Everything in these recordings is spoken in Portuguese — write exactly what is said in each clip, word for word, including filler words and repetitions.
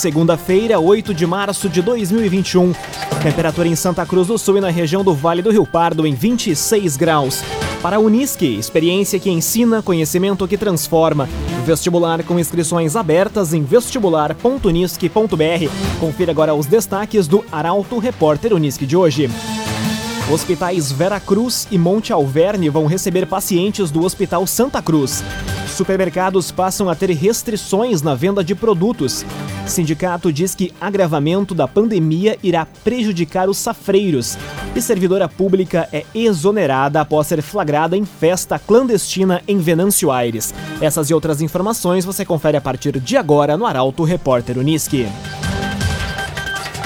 segunda-feira, oito de março de dois mil e vinte e um. Temperatura em Santa Cruz do Sul e na região do Vale do Rio Pardo em vinte e seis graus. Para a Unisc, experiência que ensina, conhecimento que transforma. Vestibular com inscrições abertas em vestibular ponto unisc ponto br. Confira agora os destaques do Arauto Repórter Unisc de hoje. Hospitais Vera Cruz e Monte Alverne vão receber pacientes do Hospital Santa Cruz. Supermercados passam a ter restrições na venda de produtos. Sindicato diz que agravamento da pandemia irá prejudicar os safreiros. E servidora pública é exonerada após ser flagrada em festa clandestina em Venâncio Aires. Essas e outras informações você confere a partir de agora no Arauto Repórter Unisc.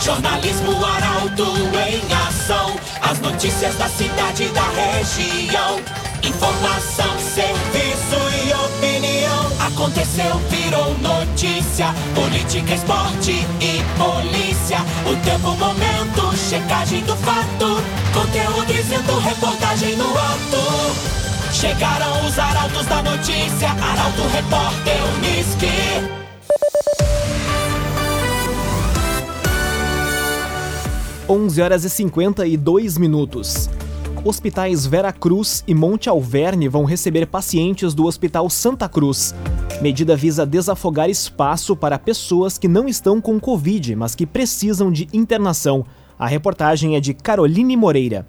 Jornalismo Arauto em ação, as notícias da cidade e da região. Informação, serviço e opinião. Aconteceu, virou notícia, política, esporte e polícia. O tempo, momento, checagem do fato, conteúdo dizendo, reportagem no ato. Chegaram os arautos da notícia, Arauto Repórter Unisc. onze horas e cinquenta e dois minutos. Hospitais Vera Cruz e Monte Alverne vão receber pacientes do Hospital Santa Cruz. Medida visa desafogar espaço para pessoas que não estão com Covid, mas que precisam de internação. A reportagem é de Caroline Moreira.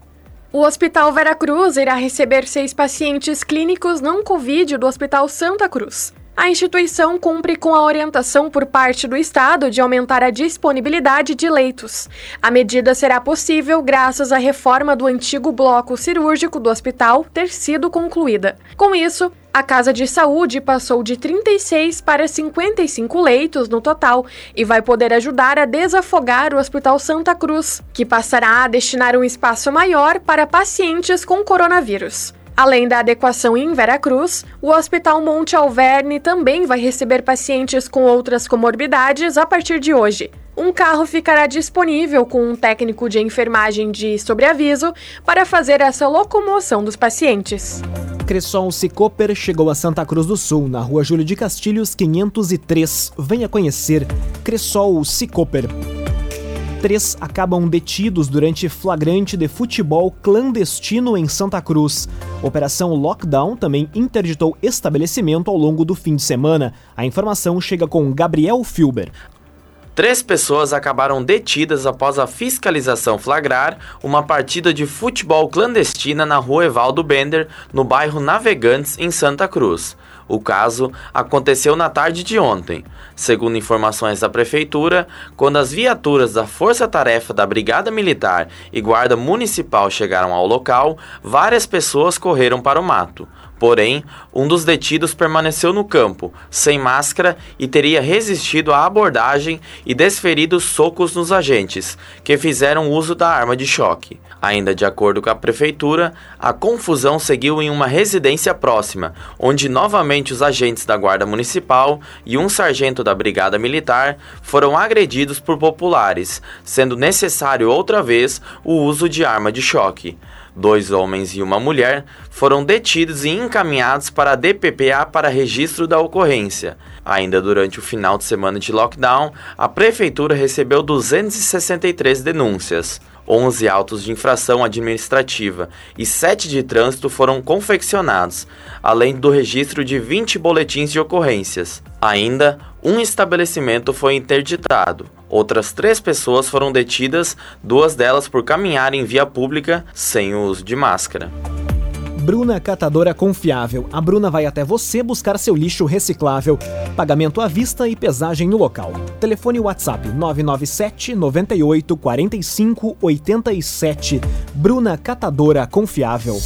O Hospital Vera Cruz irá receber seis pacientes clínicos não Covid do Hospital Santa Cruz. A instituição cumpre com a orientação por parte do Estado de aumentar a disponibilidade de leitos. A medida será possível graças à reforma do antigo bloco cirúrgico do hospital ter sido concluída. Com isso, a Casa de Saúde passou de trinta e seis para cinquenta e cinco leitos no total e vai poder ajudar a desafogar o Hospital Santa Cruz, que passará a destinar um espaço maior para pacientes com coronavírus. Além da adequação em Vera Cruz, o Hospital Monte Alverne também vai receber pacientes com outras comorbidades a partir de hoje. Um carro ficará disponível com um técnico de enfermagem de sobreaviso para fazer essa locomoção dos pacientes. Cressol Sicoper chegou a Santa Cruz do Sul, na rua Júlio de Castilhos, quinhentos e três. Venha conhecer Cressol Sicoper. Três acabam detidos durante flagrante de futebol clandestino em Santa Cruz. Operação Lockdown também interditou estabelecimento ao longo do fim de semana. A informação chega com Gabriel Filber. Três pessoas acabaram detidas após a fiscalização flagrar uma partida de futebol clandestina na rua Evaldo Bender, no bairro Navegantes, em Santa Cruz. O caso aconteceu na tarde de ontem. Segundo informações da Prefeitura, quando as viaturas da Força-Tarefa da Brigada Militar e Guarda Municipal chegaram ao local, várias pessoas correram para o mato. Porém, um dos detidos permaneceu no campo, sem máscara, e teria resistido à abordagem e desferido socos nos agentes, que fizeram uso da arma de choque. Ainda de acordo com a Prefeitura, a confusão seguiu em uma residência próxima, onde novamente os agentes da Guarda Municipal e um sargento da Brigada Militar foram agredidos por populares, sendo necessário outra vez o uso de arma de choque. Dois homens e uma mulher foram detidos e encaminhados para a D P P A para registro da ocorrência. Ainda durante o final de semana de lockdown, a Prefeitura recebeu duzentas e sessenta e três denúncias. onze autos de infração administrativa e sete de trânsito foram confeccionados, além do registro de vinte boletins de ocorrências. Ainda, um estabelecimento foi interditado. Outras três pessoas foram detidas, duas delas por caminhar em via pública sem o uso de máscara. Bruna Catadora Confiável. A Bruna vai até você buscar seu lixo reciclável. Pagamento à vista e pesagem no local. Telefone WhatsApp nove nove sete, nove oito, quatro cinco, oito sete. Bruna Catadora Confiável.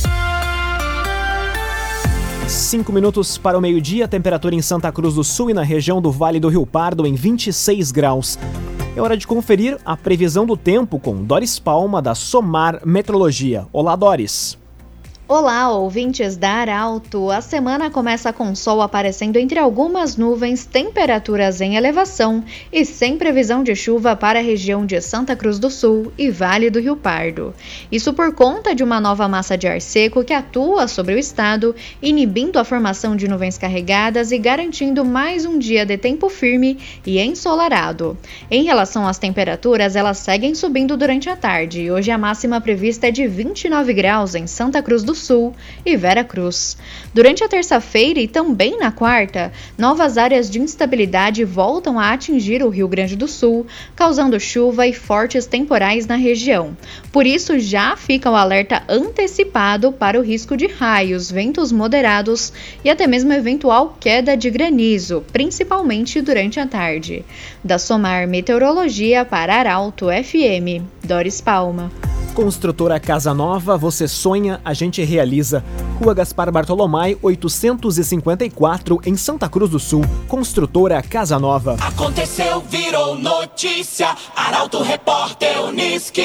Cinco minutos para o meio-dia, temperatura em Santa Cruz do Sul e na região do Vale do Rio Pardo em vinte e seis graus. É hora de conferir a previsão do tempo com Dóris Palma, da Somar Meteorologia. Olá, Dóris. Olá, ouvintes da Arauto! A semana começa com sol aparecendo entre algumas nuvens, temperaturas em elevação e sem previsão de chuva para a região de Santa Cruz do Sul e Vale do Rio Pardo. Isso por conta de uma nova massa de ar seco que atua sobre o estado, inibindo a formação de nuvens carregadas e garantindo mais um dia de tempo firme e ensolarado. Em relação às temperaturas, elas seguem subindo durante a tarde e hoje a máxima prevista é de vinte e nove graus em Santa Cruz do Sul e Vera Cruz. Durante a terça-feira e também na quarta, novas áreas de instabilidade voltam a atingir o Rio Grande do Sul, causando chuva e fortes temporais na região. Por isso, já fica o alerta antecipado para o risco de raios, ventos moderados e até mesmo eventual queda de granizo, principalmente durante a tarde. Da Somar Meteorologia para Arauto F M, Dóris Palma. Construtora Casa Nova, você sonha, a gente realiza. Rua Gaspar Bartolomé, oitocentos e cinquenta e quatro, em Santa Cruz do Sul. Construtora Casa Nova. Aconteceu, virou notícia, Arauto Repórter Unisc.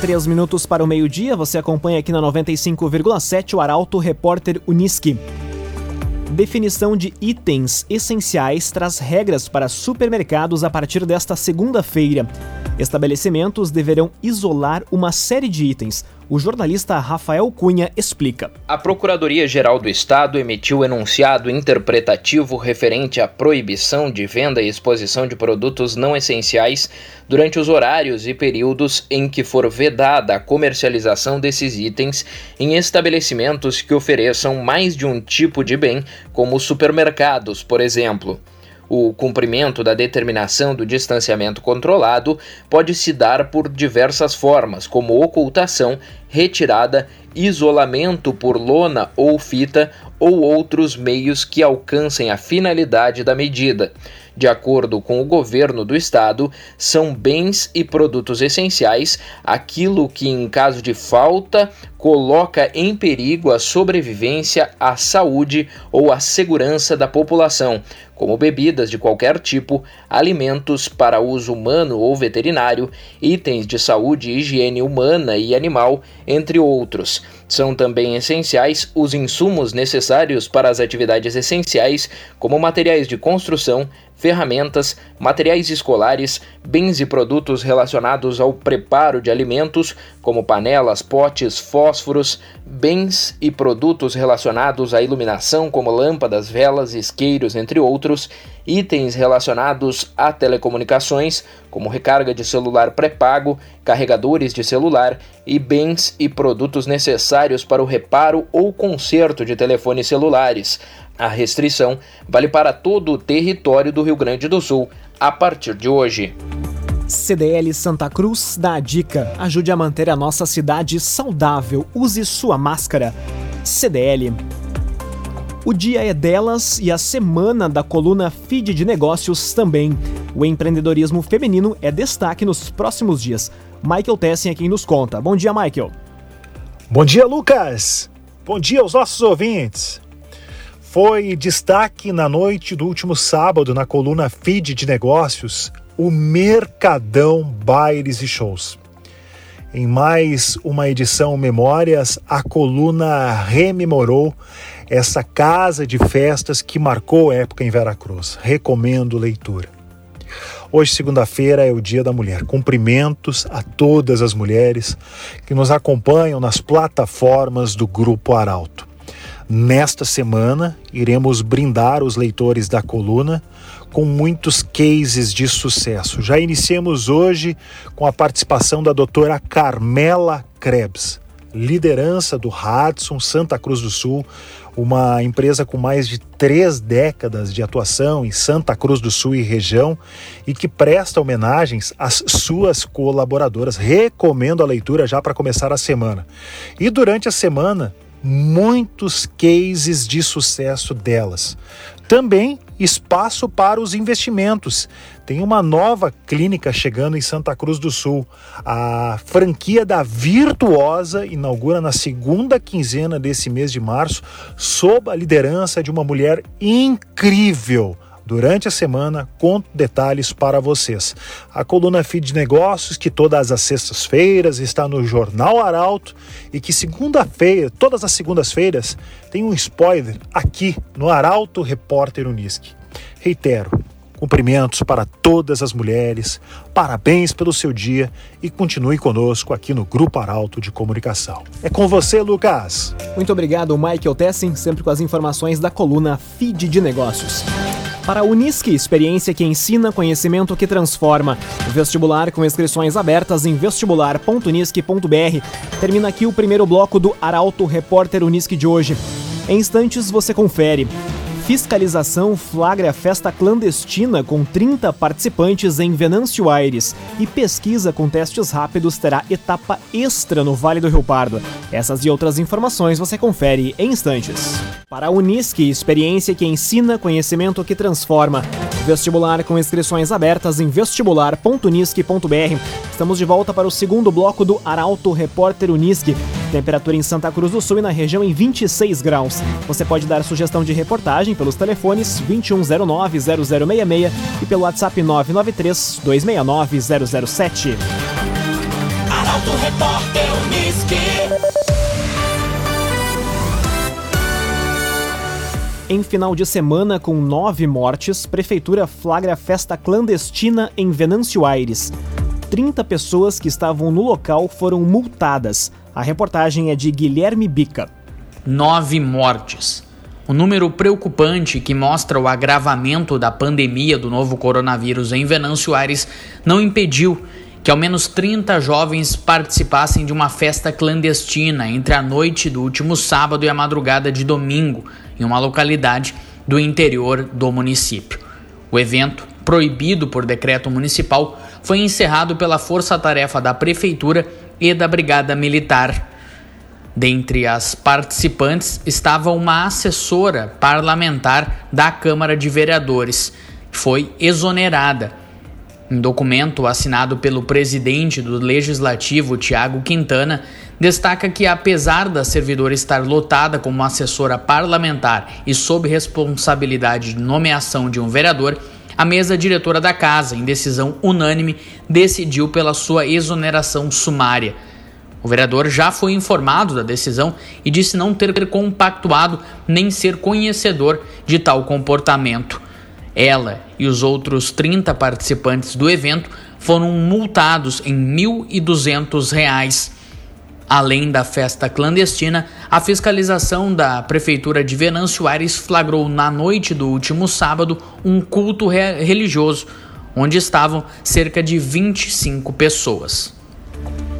Três minutos para o meio-dia, você acompanha aqui na noventa e cinco vírgula sete o Arauto Repórter Unisc. Definição de itens essenciais traz regras para supermercados a partir desta segunda-feira. Estabelecimentos deverão isolar uma série de itens. O jornalista Rafael Cunha explica. A Procuradoria-Geral do Estado emitiu enunciado interpretativo referente à proibição de venda e exposição de produtos não essenciais durante os horários e períodos em que for vedada a comercialização desses itens em estabelecimentos que ofereçam mais de um tipo de bem, como supermercados, por exemplo. O cumprimento da determinação do distanciamento controlado pode se dar por diversas formas, como ocultação, retirada, isolamento por lona ou fita ou outros meios que alcancem a finalidade da medida. De acordo com o governo do estado, são bens e produtos essenciais aquilo que, em caso de falta, coloca em perigo a sobrevivência, a saúde ou a segurança da população, como bebidas de qualquer tipo, alimentos para uso humano ou veterinário, itens de saúde e higiene humana e animal, entre outros. São também essenciais os insumos necessários para as atividades essenciais, como materiais de construção, ferramentas, materiais escolares, bens e produtos relacionados ao preparo de alimentos, como panelas, potes, fósforos, bens e produtos relacionados à iluminação, como lâmpadas, velas, isqueiros, entre outros, itens relacionados a telecomunicações, como recarga de celular pré-pago, carregadores de celular e bens e produtos necessários para o reparo ou conserto de telefones celulares. A restrição vale para todo o território do Rio Grande do Sul a partir de hoje. C D L Santa Cruz dá a dica. Ajude a manter a nossa cidade saudável. Use sua máscara. C D L. O dia é delas e a semana da coluna Feed de Negócios também. O empreendedorismo feminino é destaque nos próximos dias. Michael Tessin é quem nos conta. Bom dia, Michael. Bom dia, Lucas. Bom dia aos nossos ouvintes. Foi destaque na noite do último sábado na coluna Feed de Negócios, o Mercadão Baires e Shows. Em mais uma edição Memórias, a coluna rememorou essa casa de festas que marcou a época em Vera Cruz. Recomendo leitura. Hoje, segunda-feira, é o Dia da Mulher. Cumprimentos a todas as mulheres que nos acompanham nas plataformas do Grupo Arauto. Nesta semana, iremos brindar os leitores da coluna com muitos cases de sucesso. Já iniciamos hoje com a participação da doutora Carmela Krebs, liderança do Hudson Santa Cruz do Sul, uma empresa com mais de três décadas de atuação em Santa Cruz do Sul e região e que presta homenagens às suas colaboradoras. Recomendo a leitura já para começar a semana. E durante a semana, muitos cases de sucesso delas. Também espaço para os investimentos. Tem uma nova clínica chegando em Santa Cruz do Sul. A franquia da Virtuosa inaugura na segunda quinzena desse mês de março, sob a liderança de uma mulher incrível, durante a semana, conto detalhes para vocês. A coluna Feed Negócios, que todas as sextas-feiras está no Jornal Arauto e que segunda-feira, todas as segundas-feiras, tem um spoiler aqui no Arauto Repórter Unisc. Reitero, cumprimentos para todas as mulheres, parabéns pelo seu dia e continue conosco aqui no Grupo Arauto de Comunicação. É com você, Lucas. Muito obrigado, Michael Tessin, sempre com as informações da coluna Feed de Negócios. Para a Unisc, experiência que ensina, conhecimento que transforma. Vestibular com inscrições abertas em vestibular ponto unisc ponto b r. Termina aqui o primeiro bloco do Arauto Repórter Unisc de hoje. Em instantes você confere. Fiscalização flagra festa clandestina com trinta participantes em Venâncio Aires e pesquisa com testes rápidos terá etapa extra no Vale do Rio Pardo. Essas e outras informações você confere em instantes. Para a Unisc, experiência que ensina, conhecimento que transforma. Vestibular com inscrições abertas em vestibular ponto unisc ponto b r. Estamos de volta para o segundo bloco do Arauto Repórter Unisc. Temperatura em Santa Cruz do Sul e na região em vinte e seis graus. Você pode dar sugestão de reportagem pelos telefones dois um zero nove, zero zero seis seis e pelo WhatsApp nove nove três, dois seis nove, zero zero sete. Arauto Repórter Unisc. Em final de semana, com nove mortes, Prefeitura flagra festa clandestina em Venâncio Aires. trinta pessoas que estavam no local foram multadas. A reportagem é de Guilherme Bica. Nove mortes. Um número preocupante que mostra o agravamento da pandemia do novo coronavírus em Venâncio Aires não impediu que ao menos trinta jovens participassem de uma festa clandestina entre a noite do último sábado e a madrugada de domingo, em uma localidade do interior do município. O evento, proibido por decreto municipal, foi encerrado pela Força-Tarefa da Prefeitura e da Brigada Militar. Dentre as participantes estava uma assessora parlamentar da Câmara de Vereadores, que foi exonerada. Um documento assinado pelo presidente do Legislativo, Tiago Quintana, destaca que, apesar da servidora estar lotada como assessora parlamentar e sob responsabilidade de nomeação de um vereador, a mesa diretora da casa, em decisão unânime, decidiu pela sua exoneração sumária. O vereador já foi informado da decisão e disse não ter compactuado nem ser conhecedor de tal comportamento. Ela e os outros trinta participantes do evento foram multados em mil e duzentos reais. Além da festa clandestina, a fiscalização da Prefeitura de Venâncio Aires flagrou na noite do último sábado um culto re- religioso, onde estavam cerca de vinte e cinco pessoas.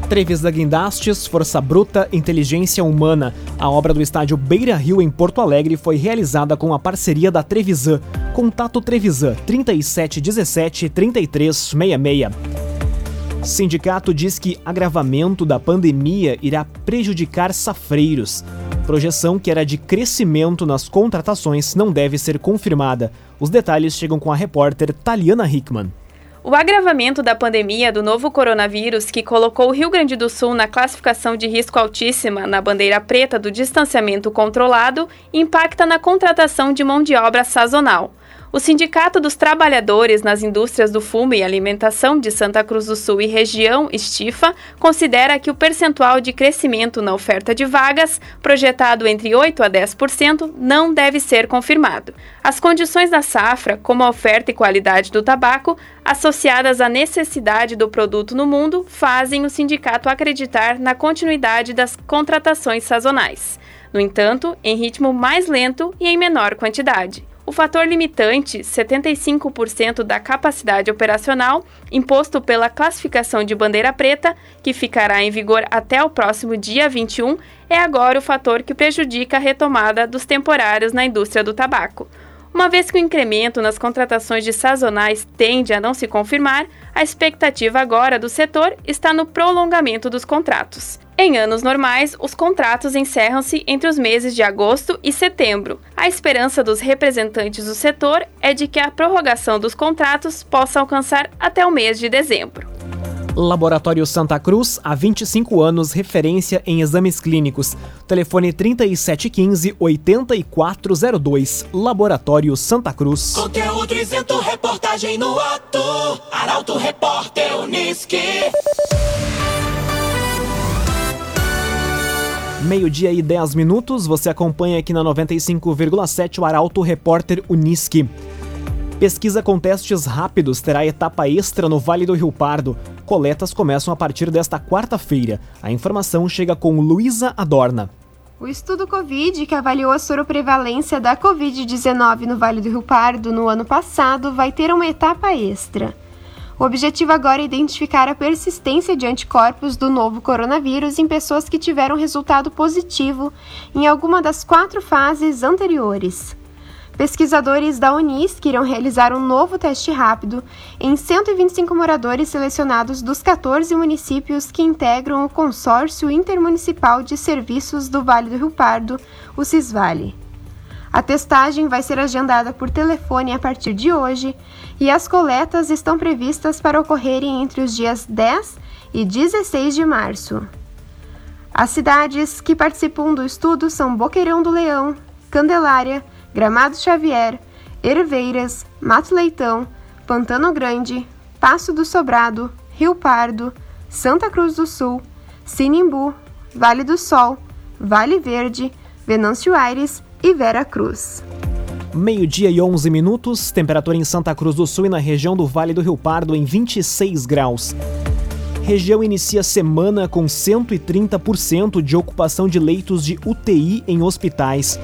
Trevisan Guindastes, Força Bruta, Inteligência Humana. A obra do estádio Beira Rio, em Porto Alegre, foi realizada com a parceria da Trevisan. Contato Trevisan, trinta e sete dezessete, trinta e três sessenta e seis. Sindicato diz que agravamento da pandemia irá prejudicar safreiros. Projeção que era de crescimento nas contratações não deve ser confirmada. Os detalhes chegam com a repórter Taliana Hickman. O agravamento da pandemia do novo coronavírus, que colocou o Rio Grande do Sul na classificação de risco altíssima, na bandeira preta do distanciamento controlado, impacta na contratação de mão de obra sazonal. O Sindicato dos Trabalhadores nas Indústrias do Fumo e Alimentação de Santa Cruz do Sul e região, Estifa, considera que o percentual de crescimento na oferta de vagas, projetado entre oito a dez por cento, não deve ser confirmado. As condições da safra, como a oferta e qualidade do tabaco, associadas à necessidade do produto no mundo, fazem o sindicato acreditar na continuidade das contratações sazonais. No entanto, em ritmo mais lento e em menor quantidade. O fator limitante, setenta e cinco por cento da capacidade operacional, imposto pela classificação de bandeira preta, que ficará em vigor até o próximo dia vinte e um, é agora o fator que prejudica a retomada dos temporários na indústria do tabaco. Uma vez que o incremento nas contratações de sazonais tende a não se confirmar, a expectativa agora do setor está no prolongamento dos contratos. Em anos normais, os contratos encerram-se entre os meses de agosto e setembro. A esperança dos representantes do setor é de que a prorrogação dos contratos possa alcançar até o mês de dezembro. Laboratório Santa Cruz, há vinte e cinco anos, referência em exames clínicos. Telefone trinta e sete quinze, oitenta e quatro zero dois, Laboratório Santa Cruz. Conteúdo isento, reportagem no ato. Arauto Repórter Unisc. Meio-dia e dez minutos, você acompanha aqui na noventa e cinco vírgula sete o Arauto Repórter Unisc. Pesquisa com testes rápidos terá etapa extra no Vale do Rio Pardo. Coletas começam a partir desta quarta-feira. A informação chega com Luísa Adorna. O estudo COVID, que avaliou a soroprevalência da covid dezenove no Vale do Rio Pardo no ano passado, vai ter uma etapa extra. O objetivo agora é identificar a persistência de anticorpos do novo coronavírus em pessoas que tiveram resultado positivo em alguma das quatro fases anteriores. Pesquisadores da Unisc irão realizar um novo teste rápido em cento e vinte e cinco moradores selecionados dos catorze municípios que integram o Consórcio Intermunicipal de Serviços do Vale do Rio Pardo, o Cisvale. A testagem vai ser agendada por telefone a partir de hoje e as coletas estão previstas para ocorrerem entre os dias dez e dezesseis de março. As cidades que participam do estudo são Boqueirão do Leão, Candelária, Gramado Xavier, Herveiras, Mato Leitão, Pantano Grande, Passo do Sobrado, Rio Pardo, Santa Cruz do Sul, Sinimbu, Vale do Sol, Vale Verde, Venâncio Aires e Vera Cruz. Meio-dia e onze minutos, temperatura em Santa Cruz do Sul e na região do Vale do Rio Pardo em vinte e seis graus. Região inicia semana com cento e trinta por cento de ocupação de leitos de U T I em hospitais.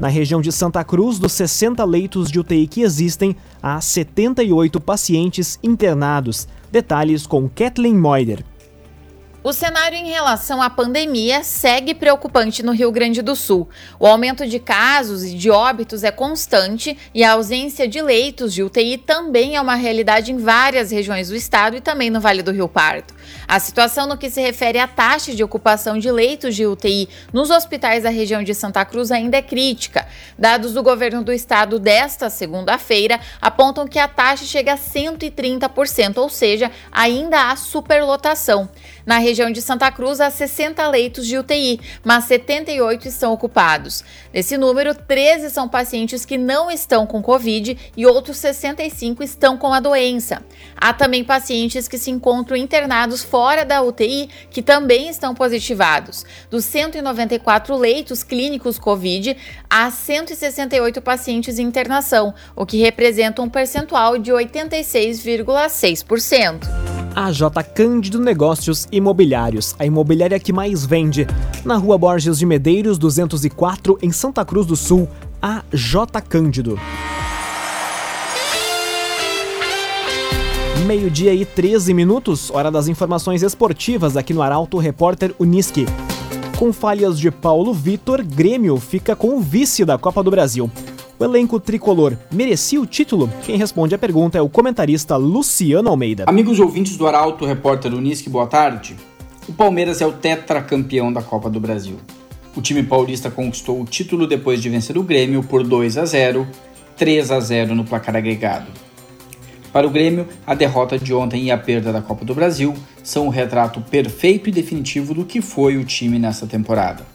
Na região de Santa Cruz, dos sessenta leitos de U T I que existem, há setenta e oito pacientes internados. Detalhes com Kathleen Moider. O cenário em relação à pandemia segue preocupante no Rio Grande do Sul. O aumento de casos e de óbitos é constante e a ausência de leitos de U T I também é uma realidade em várias regiões do estado e também no Vale do Rio Pardo. A situação no que se refere à taxa de ocupação de leitos de U T I nos hospitais da região de Santa Cruz ainda é crítica. Dados do governo do estado desta segunda-feira apontam que a taxa chega a cento e trinta por cento, ou seja, ainda há superlotação. Na região de Santa Cruz, há sessenta leitos de U T I, mas setenta e oito estão ocupados. Desse número, treze são pacientes que não estão com Covid e outros sessenta e cinco estão com a doença. Há também pacientes que se encontram internados fora da U T I, que também estão positivados. Dos cento e noventa e quatro leitos clínicos Covid, há cento e sessenta e oito pacientes em internação, o que representa um percentual de oitenta e seis vírgula seis por cento. A J. Cândido Negócios Imobiliários, a imobiliária que mais vende. Na Rua Borges de Medeiros, duzentos e quatro, em Santa Cruz do Sul, a J. Cândido. Meio-dia e treze minutos, hora das informações esportivas aqui no Arauto Repórter Unisc. Com falhas de Paulo Vitor, Grêmio fica com o vice da Copa do Brasil. O elenco tricolor merecia o título? Quem responde a pergunta é o comentarista Luciano Almeida. Amigos ouvintes do Arauto Repórter Unisc, boa tarde. O Palmeiras é o tetracampeão da Copa do Brasil. O time paulista conquistou o título depois de vencer o Grêmio por dois a zero, três a zero no placar agregado. Para o Grêmio, a derrota de ontem e a perda da Copa do Brasil são o retrato perfeito e definitivo do que foi o time nessa temporada.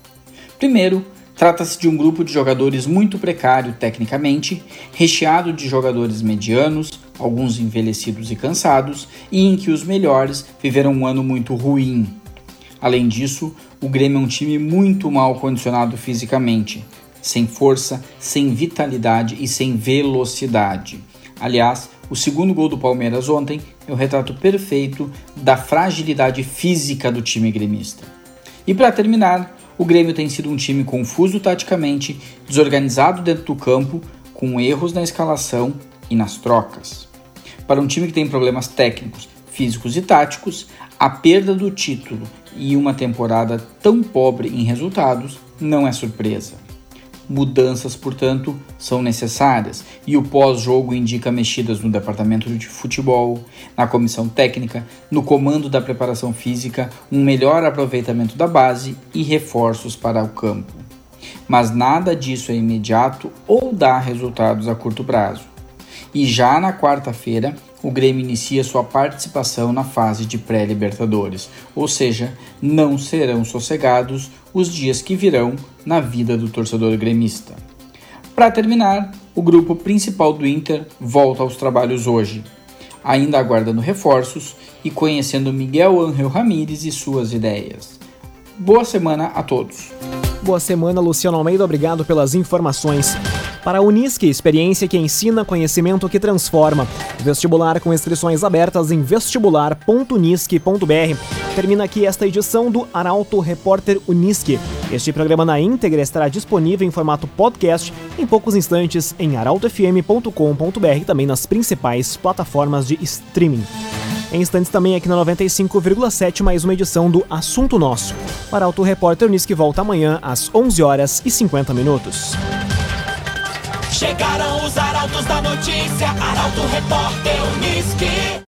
Primeiro, trata-se de um grupo de jogadores muito precário tecnicamente, recheado de jogadores medianos, alguns envelhecidos e cansados, e em que os melhores viveram um ano muito ruim. Além disso, o Grêmio é um time muito mal condicionado fisicamente, sem força, sem vitalidade e sem velocidade. Aliás, o segundo gol do Palmeiras ontem é o retrato perfeito da fragilidade física do time gremista. E para terminar, o Grêmio tem sido um time confuso taticamente, desorganizado dentro do campo, com erros na escalação e nas trocas. Para um time que tem problemas técnicos, físicos e táticos, a perda do título e uma temporada tão pobre em resultados não é surpresa. Mudanças, portanto, são necessárias e o pós-jogo indica mexidas no departamento de futebol, na comissão técnica, no comando da preparação física, um melhor aproveitamento da base e reforços para o campo. Mas nada disso é imediato ou dá resultados a curto prazo. E já na quarta-feira, o Grêmio inicia sua participação na fase de pré-Libertadores, ou seja, não serão sossegados os dias que virão na vida do torcedor gremista. Para terminar, o grupo principal do Inter volta aos trabalhos hoje, ainda aguardando reforços e conhecendo Miguel Ángel Ramírez e suas ideias. Boa semana a todos! Boa semana, Luciano Almeida, obrigado pelas informações. Para a Unisc, experiência que ensina, conhecimento que transforma. Vestibular com inscrições abertas em vestibular ponto unisc ponto b r. Termina aqui esta edição do Arauto Repórter Unisc. Este programa na íntegra estará disponível em formato podcast em poucos instantes em arauto f m ponto com ponto b r e também nas principais plataformas de streaming. Em instantes também aqui na noventa e cinco vírgula sete, mais uma edição do Assunto Nosso. O Arauto Repórter Unisc volta amanhã às onze horas e cinquenta minutos. Chegaram os arautos da notícia, Arauto Repórter Unisc.